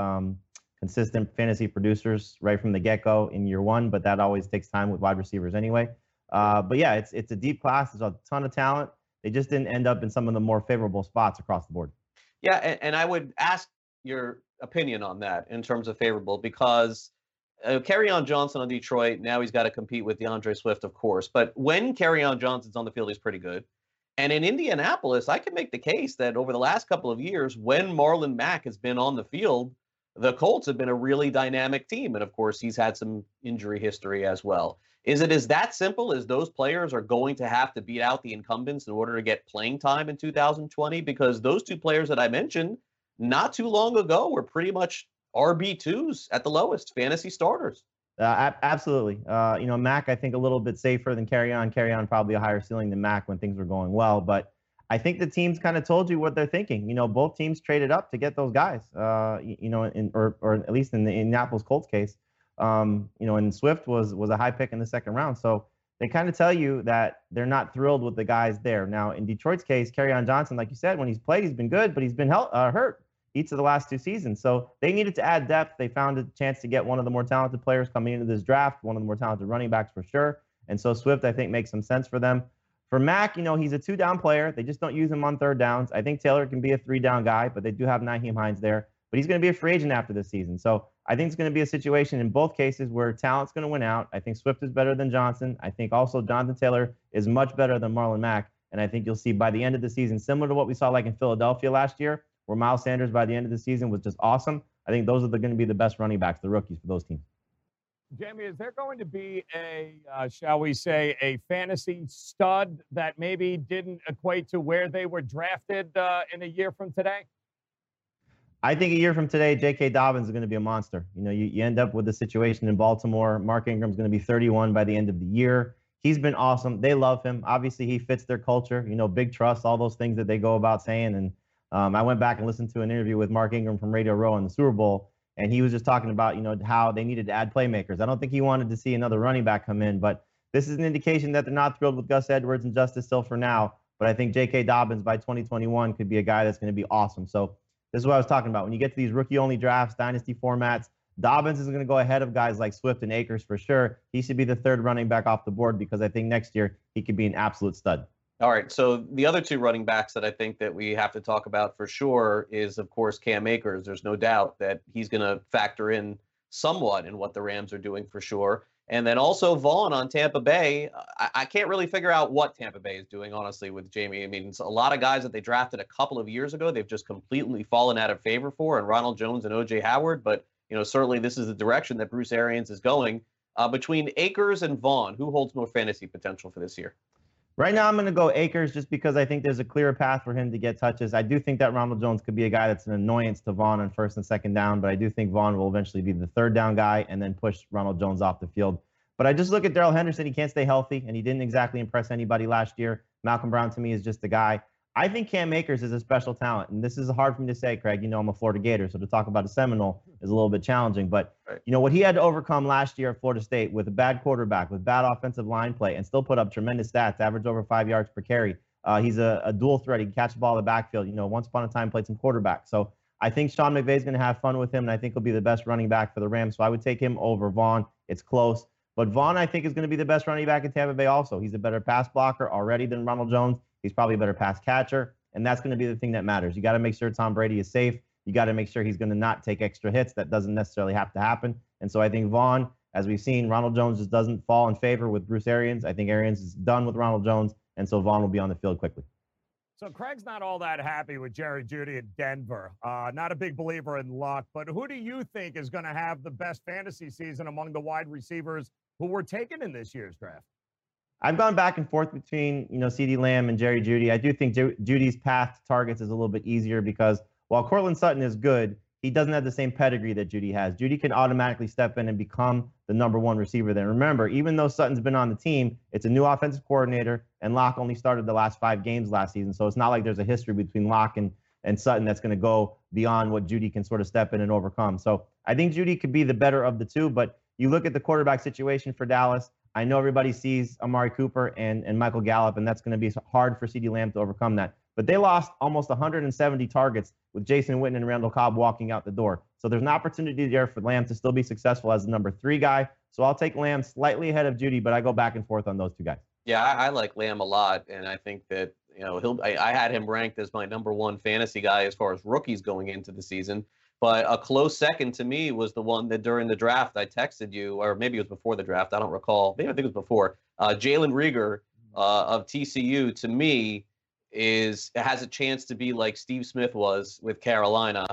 consistent fantasy producers right from the get-go in year one, but that always takes time with wide receivers anyway. But yeah, it's a deep class. There's a ton of talent. They just didn't end up in some of the more favorable spots across the board. Yeah, and I would ask your opinion on that in terms of favorable, because Kerryon Johnson on Detroit, now he's got to compete with DeAndre Swift, of course. But when Kerryon Johnson's on the field, he's pretty good. And in Indianapolis, I can make the case that over the last couple of years, when Marlon Mack has been on the field, the Colts have been a really dynamic team. And, of course, he's had some injury history as well. Is it as that simple as those players are going to have to beat out the incumbents in order to get playing time in 2020? Because those 2 players that I mentioned not too long ago were pretty much RB2s at the lowest, fantasy starters. Absolutely. You know, Mack, I think a little bit safer than Kerryon. Kerryon probably a higher ceiling than Mack when things were going well. But I think the teams kind of told you what they're thinking. You know, both teams traded up to get those guys, you know, or at least in the Indianapolis Colts case, you know, and Swift was a high pick in the second round. So they kind of tell you that they're not thrilled with the guys there. Now, in Detroit's case, Kerryon Johnson, like you said, when he's played, he's been good, but he's been hurt each of the last 2 seasons. So they needed to add depth. They found a chance to get one of the more talented players coming into this draft, one of the more talented running backs for sure. And so Swift, I think, makes some sense for them. For Mack, you know, he's a 2-down player. They just don't use him on 3rd downs. I think Taylor can be a 3-down guy, but they do have Nyheim Hines there. But he's going to be a free agent after this season. So I think it's going to be a situation in both cases where talent's going to win out. I think Swift is better than Johnson. I think also Jonathan Taylor is much better than Marlon Mack. And I think you'll see by the end of the season, similar to what we saw like in Philadelphia last year, where Miles Sanders by the end of the season was just awesome. I think those are going to be the best running backs, the rookies for those teams. Jamie, is there going to be a, shall we say, a fantasy stud that maybe didn't equate to where they were drafted in a year from today? I think a year from today, J.K. Dobbins is going to be a monster. You know, you end up with the situation in Baltimore. Mark Ingram's going to be 31 by the end of the year. He's been awesome. They love him. Obviously, he fits their culture. You know, big trust, all those things that they go about saying. And I went back and listened to an interview with Mark Ingram from Radio Row in the Super Bowl, and he was just talking about, you know, how they needed to add playmakers. I don't think he wanted to see another running back come in, but this is an indication that they're not thrilled with Gus Edwards and Justice Hill for now. But I think J.K. Dobbins by 2021 could be a guy that's going to be awesome. So this is what I was talking about. When you get to these rookie-only drafts, dynasty formats, Dobbins is going to go ahead of guys like Swift and Akers for sure. He should be the third running back off the board because I think next year he could be an absolute stud. All right, so the other two running backs that I think that we have to talk about for sure is, of course, Cam Akers. There's no doubt that he's going to factor in somewhat in what the Rams are doing for sure. And then also Vaughn on Tampa Bay. I can't really figure out what Tampa Bay is doing, honestly, with Jamie. I mean, it's a lot of guys that they drafted a couple of years ago they've just completely fallen out of favor for, and Ronald Jones and O.J. Howard. But, you know, certainly this is the direction that Bruce Arians is going. Between Akers and Vaughn, who holds more fantasy potential for this year? Right now, I'm going to go Akers just because I think there's a clearer path for him to get touches. I do think that Ronald Jones could be a guy that's an annoyance to Vaughn on first and second down, but I do think Vaughn will eventually be the third down guy and then push Ronald Jones off the field. But I just look at Darrell Henderson. He can't stay healthy, and he didn't exactly impress anybody last year. Malcolm Brown, to me, is just a guy. I think Cam Akers is a special talent, and this is hard for me to say, Craig. You know, I'm a Florida Gator, so to talk about a Seminole is a little bit challenging. But, you know, what he had to overcome last year at Florida State with a bad quarterback, with bad offensive line play, and still put up tremendous stats, average over 5 yards per carry. He's a dual threat. He can catch the ball in the backfield. You know, once upon a time played some quarterback. So I think Sean McVay's going to have fun with him, and I think he'll be the best running back for the Rams. So I would take him over Vaughn. It's close. But Vaughn, I think, is going to be the best running back in Tampa Bay also. He's a better pass blocker already than Ronald Jones. He's probably a better pass catcher, and that's going to be the thing that matters. You got to make sure Tom Brady is safe. You got to make sure he's going to not take extra hits. That doesn't necessarily have to happen. And so I think Vaughn, as we've seen, Ronald Jones just doesn't fall in favor with Bruce Arians. I think Arians is done with Ronald Jones, and so Vaughn will be on the field quickly. So Craig's not all that happy with Jerry Jeudy in Denver. Not a big believer in luck, but who do you think is going to have the best fantasy season among the wide receivers who were taken in this year's draft? I've gone back and forth between, you know, CeeDee Lamb and Jerry Jeudy. I do think Judy's path to targets is a little bit easier because while Cortland Sutton is good, he doesn't have the same pedigree that Jeudy has. Jeudy can automatically step in and become the number one receiver there. Remember, even though Sutton's been on the team, it's a new offensive coordinator, and Locke only started the last 5 games last season, so it's not like there's a history between Locke and Sutton that's going to go beyond what Jeudy can sort of step in and overcome. So I think Jeudy could be the better of the two, but you look at the quarterback situation for Dallas. I know everybody sees Amari Cooper and Michael Gallup, and that's going to be hard for CeeDee Lamb to overcome that. But they lost almost 170 targets with Jason Witten and Randall Cobb walking out the door. So there's an opportunity there for Lamb to still be successful as the number 3 guy. So I'll take Lamb slightly ahead of Jeudy, but I go back and forth on those two guys. Yeah, I like Lamb a lot, and I think that, you know, I had him ranked as my number 1 fantasy guy as far as rookies going into the season. But a close second to me was the one that during the draft I texted you, or maybe it was before the draft. I don't recall. Maybe I think it was before. Jalen Reagor of TCU, to me, has a chance to be like Steve Smith was with Carolina.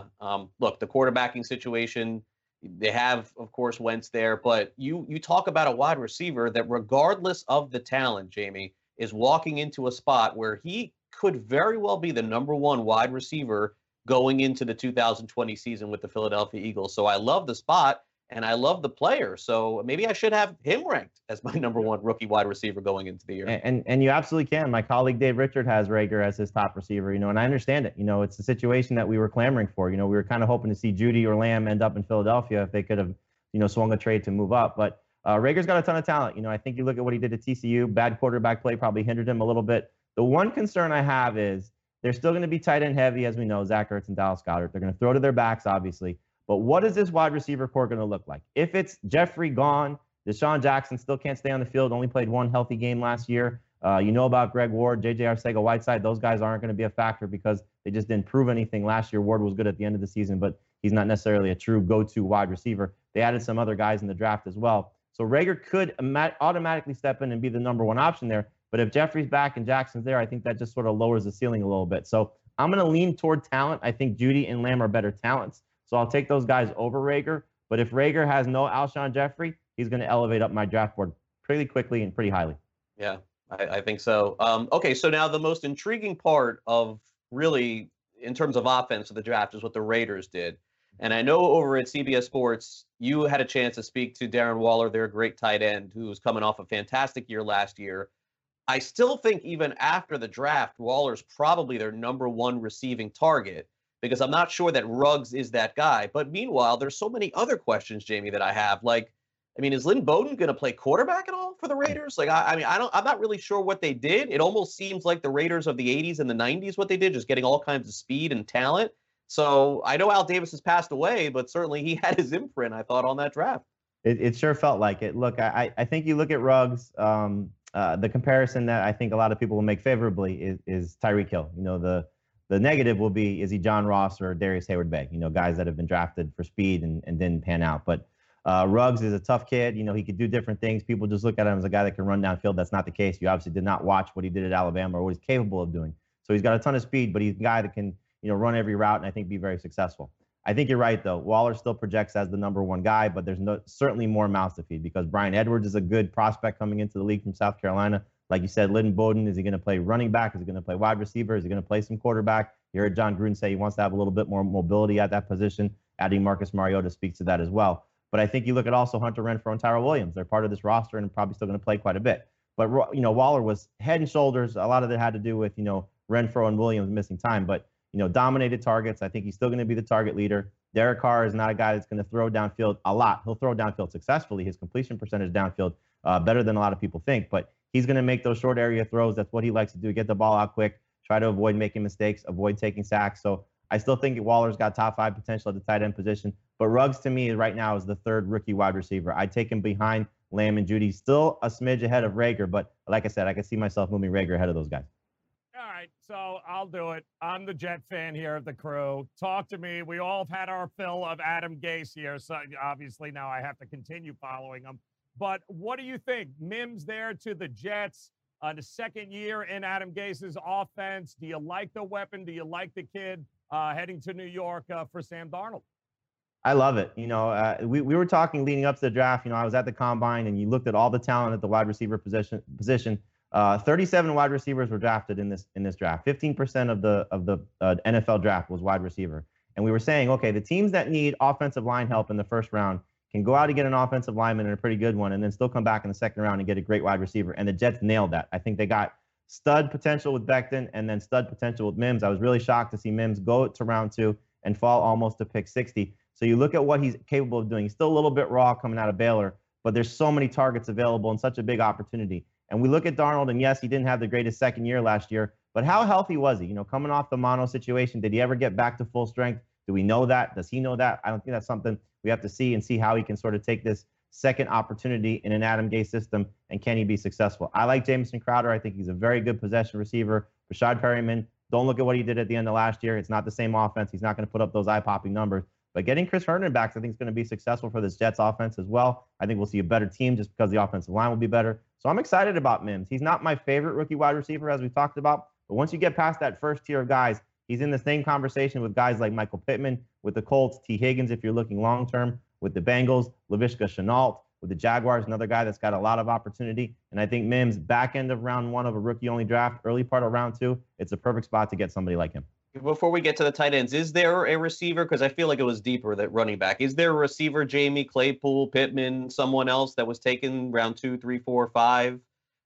Look, the quarterbacking situation, they have, of course, Wentz there. But you talk about a wide receiver that, regardless of the talent, Jamie, is walking into a spot where he could very well be the number 1 wide receiver going into the 2020 season with the Philadelphia Eagles. So I love the spot, and I love the player. So maybe I should have him ranked as my number 1 rookie wide receiver going into the year. And you absolutely can. My colleague Dave Richard has Reagor as his top receiver, you know, and I understand it. You know, it's the situation that we were clamoring for. You know, we were kind of hoping to see Jeudy or Lamb end up in Philadelphia if they could have, you know, swung a trade to move up. But Reagor's got a ton of talent. You know, I think you look at what he did at TCU, bad quarterback play probably hindered him a little bit. The one concern I have is, they're still going to be tight end heavy, as we know, Zach Ertz and Dallas Goedert. They're going to throw to their backs, obviously. But what is this wide receiver core going to look like? If it's Jeffrey gone, Deshaun Jackson still can't stay on the field, only played 1 healthy game last year. You know about Greg Ward, J.J. Arcega-Whiteside. Those guys aren't going to be a factor because they just didn't prove anything last year. Ward was good at the end of the season, but he's not necessarily a true go-to wide receiver. They added some other guys in the draft as well. So Reagor could automatically step in and be the number 1 option there. But if Jeffrey's back and Jackson's there, I think that just sort of lowers the ceiling a little bit. So I'm going to lean toward talent. I think Jeudy and Lamb are better talents. So I'll take those guys over Rager. But if Rager has no Alshon Jeffrey, he's going to elevate up my draft board pretty quickly and pretty highly. Yeah, I think so. Okay, so now the most intriguing part of really in terms of offense of the draft is what the Raiders did. And I know over at CBS Sports, you had a chance to speak to Darren Waller, their great tight end, who was coming off a fantastic year last year. I still think even after the draft, Waller's probably their number one receiving target because I'm not sure that Ruggs is that guy. But meanwhile, there's so many other questions, Jamie, that I have. Like, I mean, is Lynn Bowden going to play quarterback at all for the Raiders? Like, I'm not really sure what they did. It almost seems like the Raiders of the 80s and the 90s, what they did, just getting all kinds of speed and talent. So I know Al Davis has passed away, but certainly he had his imprint, I thought, on that draft. It sure felt like it. Look, I think you look at Ruggs, the comparison that I think a lot of people will make favorably is Tyreek Hill. You know, the negative will be, is he John Ross or Darius Hayward-Begg? You know, guys that have been drafted for speed and didn't pan out. But Ruggs is a tough kid. You know, he could do different things. People just look at him as a guy that can run downfield. That's not the case. You obviously did not watch what he did at Alabama or what he's capable of doing. So he's got a ton of speed, but he's a guy that can, you know, run every route and I think be very successful. I think you're right, though. Waller still projects as the number one guy, but there's certainly more mouths to feed because Bryan Edwards is a good prospect coming into the league from South Carolina. Like you said, Lynn Bowden, is he going to play running back? Is he going to play wide receiver? Is he going to play some quarterback? You heard John Gruden say he wants to have a little bit more mobility at that position. Adding Marcus Mariota speaks to that as well. But I think you look at also Hunter Renfrow and Tyrell Williams. They're part of this roster and probably still going to play quite a bit. But, you know, Waller was head and shoulders. A lot of it had to do with, you know, Renfrow and Williams missing time. But you know, dominated targets. I think he's still going to be the target leader. Derek Carr is not a guy that's going to throw downfield a lot. He'll throw downfield successfully. His completion percentage downfield better than a lot of people think, but he's going to make those short area throws. That's what he likes to do. Get the ball out quick, try to avoid making mistakes, avoid taking sacks. So I still think Waller's got top five potential at the tight end position, but Ruggs to me right now is the third rookie wide receiver. I take him behind Lamb and Jeudy, still a smidge ahead of Rager, but like I said, I could see myself moving Rager ahead of those guys. All right, so I'll do it. I'm the Jet fan here of the crew. Talk to me. We all have had our fill of Adam Gase here, so obviously now I have to continue following him. But what do you think? Mims there to the Jets, the second year in Adam Gase's offense. Do you like the weapon? Do you like the kid heading to New York for Sam Darnold? I love it. You know, we were talking leading up to the draft. You know, I was at the Combine, and you looked at all the talent at the wide receiver position. 37 wide receivers were drafted in this draft. 15% of the NFL draft was wide receiver. And we were saying, okay, the teams that need offensive line help in the first round can go out and get an offensive lineman and a pretty good one, and then still come back in the second round and get a great wide receiver. And the Jets nailed that. I think they got stud potential with Becton and then stud potential with Mims. I was really shocked to see Mims go to round two and fall almost to pick 60. So you look at what he's capable of doing. He's still a little bit raw coming out of Baylor, but there's so many targets available and such a big opportunity. And we look at Darnold, and yes, he didn't have the greatest second year last year, but how healthy was he? You know, coming off the mono situation, did he ever get back to full strength? Do we know that? Does he know that? I don't think that's something we have to see and see how he can sort of take this second opportunity in an Adam Gase system, and can he be successful? I like Jamison Crowder. I think he's a very good possession receiver. Rashad Perryman, don't look at what he did at the end of last year. It's not the same offense. He's not going to put up those eye-popping numbers. But getting Chris Herndon back, I think, is going to be successful for this Jets offense as well. I think we'll see a better team just because the offensive line will be better. So I'm excited about Mims. He's not my favorite rookie wide receiver, as we talked about. But once you get past that first tier of guys, he's in the same conversation with guys like Michael Pittman, with the Colts, T. Higgins, if you're looking long-term, with the Bengals, Laviska Shenault, with the Jaguars, another guy that's got a lot of opportunity. And I think Mims, back end of round one of a rookie-only draft, early part of round two, it's a perfect spot to get somebody like him. Before we get to the tight ends, is there a receiver? Because I feel like it was deeper that running back. Is there a receiver, Jamie, Claypool, Pittman, someone else that was taken round 2, 3, 4, 5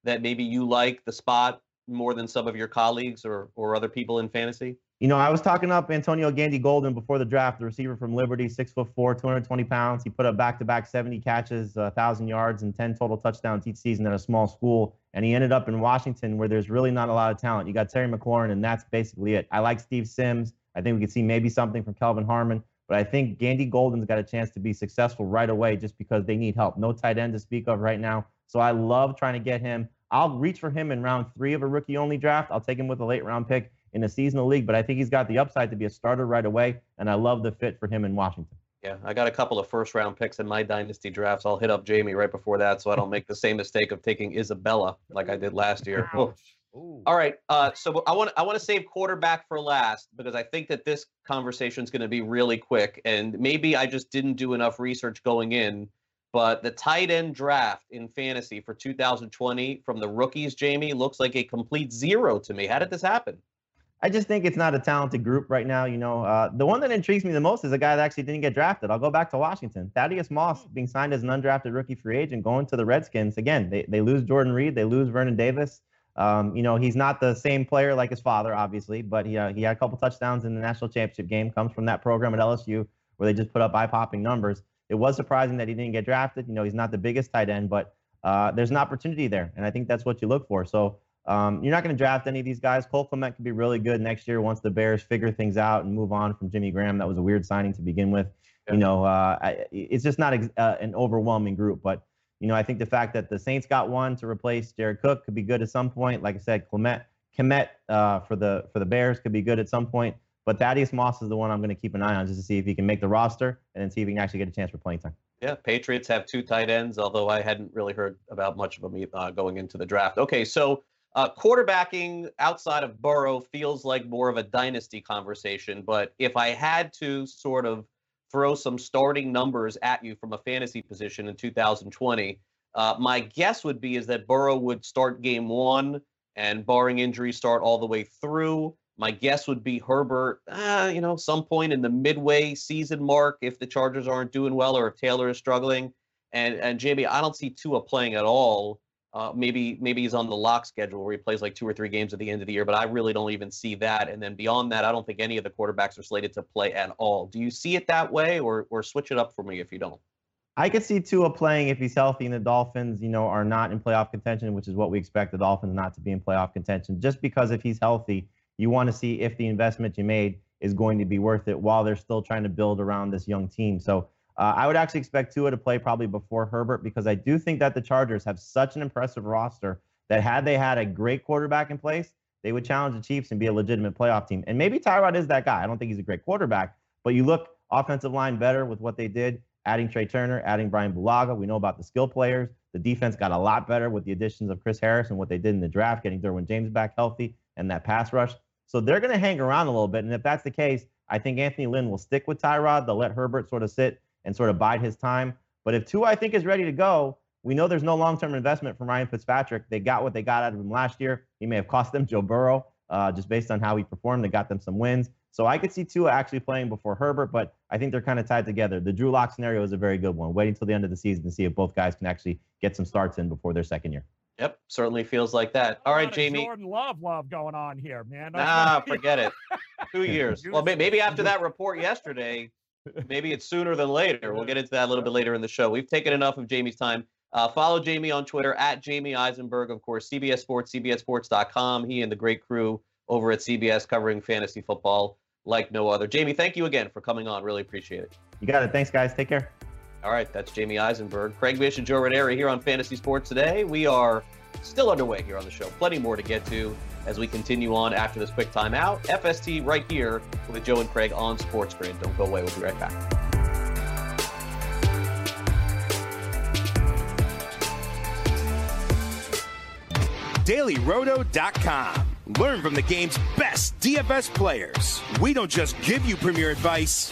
that maybe you like the spot more than some of your colleagues or other people in fantasy? You know, I was talking up Antonio Gandy-Golden before the draft, the receiver from Liberty, 6'4", 220 pounds. He put up back-to-back 70 catches, 1,000 yards, and 10 total touchdowns each season at a small school. And he ended up in Washington where there's really not a lot of talent. You got Terry McLaurin, and that's basically it. I like Steve Sims. I think we could see maybe something from Kelvin Harmon. But I think Gandy-Golden's got a chance to be successful right away just because they need help. No tight end to speak of right now. So I love trying to get him. I'll reach for him in round 3 of a rookie-only draft. I'll take him with a late-round pick in a seasonal league, but I think he's got the upside to be a starter right away, and I love the fit for him in Washington. Yeah, I got a couple of first-round picks in my dynasty drafts. I'll hit up Jamie right before that so I don't make the same mistake of taking Isabella like I did last year. Oh, Ooh. All right. So I want to save quarterback for last because I think that this conversation is going to be really quick, and maybe I just didn't do enough research going in. But the tight end draft in fantasy for 2020 from the rookies, Jamie, looks like a complete zero to me. How did this happen? I just think it's not a talented group right now. You know, the one that intrigues me the most is a guy that actually didn't get drafted. I'll go back to Washington. Thaddeus Moss being signed as an undrafted rookie free agent, going to the Redskins. Again, they lose Jordan Reed. They lose Vernon Davis. You know, he's not the same player like his father, obviously, but he had a couple touchdowns in the national championship game, comes from that program at LSU where they just put up eye-popping numbers. It was surprising that he didn't get drafted. You know, he's not the biggest tight end, but there's an opportunity there, and I think that's what you look for. So you're not going to draft any of these guys. Cole Clement could be really good next year once the Bears figure things out and move on from Jimmy Graham. That was a weird signing to begin with. Yeah. You know, it's just not an overwhelming group, but you know, I think the fact that the Saints got one to replace Jared Cook could be good at some point. Like I said, Kmet for the Bears could be good at some point. But Thaddeus Moss is the one I'm going to keep an eye on just to see if he can make the roster and then see if he can actually get a chance for playing time. Yeah, Patriots have two tight ends, although I hadn't really heard about much of them going into the draft. Okay, so quarterbacking outside of Burrow feels like more of a dynasty conversation. But if I had to sort of throw some starting numbers at you from a fantasy position in 2020, my guess would be is that Burrow would start game one and barring injuries start all the way through. My guess would be Herbert, you know, some point in the midway season mark if the Chargers aren't doing well or if Taylor is struggling. And Jamie, I don't see Tua playing at all. Maybe he's on the lock schedule where he plays like 2 or 3 games at the end of the year, but I really don't even see that. And then beyond that, I don't think any of the quarterbacks are slated to play at all. Do you see it that way, or switch it up for me if you don't? I could see Tua playing if he's healthy and the Dolphins, you know, are not in playoff contention, which is what we expect the Dolphins not to be in playoff contention. Just because if he's healthy, you want to see if the investment you made is going to be worth it while they're still trying to build around this young team. So I would actually expect Tua to play probably before Herbert because I do think that the Chargers have such an impressive roster that had they had a great quarterback in place, they would challenge the Chiefs and be a legitimate playoff team. And maybe Tyrod is that guy. I don't think he's a great quarterback, but you look offensive line better with what they did, adding Trey Turner, adding Brian Bulaga. We know about the skill players. The defense got a lot better with the additions of Chris Harris and what they did in the draft, getting Derwin James back healthy and that pass rush. So they're going to hang around a little bit. And if that's the case, I think Anthony Lynn will stick with Tyrod. They'll let Herbert sort of sit and sort of bide his time. But if Tua, I think, is ready to go, we know there's no long-term investment from Ryan Fitzpatrick. They got what they got out of him last year. He may have cost them Joe Burrow just based on how he performed. They got them some wins. So I could see Tua actually playing before Herbert, but I think they're kind of tied together. The Drew Lock scenario is a very good one. Waiting until the end of the season to see if both guys can actually get some starts in before their second year. Yep, certainly feels like that. All right, Jamie. Jordan Love going on here, man. Nah, forget it. 2 years. Well, maybe after that report yesterday, maybe it's sooner than later. We'll get into that a little bit later in the show. We've taken enough of Jamie's time. Follow Jamie on Twitter at Jamie Eisenberg, of course, CBS Sports, CBSSports.com. He and the great crew over at CBS covering fantasy football like no other. Jamie, thank you again for coming on. Really appreciate it. You got it. Thanks, guys. Take care. All right, that's Jamie Eisenberg. Craig Mish and Joe Ranieri here on Fantasy Sports Today. We are still underway here on the show. Plenty more to get to as we continue on after this quick timeout. FST right here with Joe and Craig on SportsGrid. Don't go away. We'll be right back. DailyRoto.com. Learn from the game's best DFS players. We don't just give you premier advice.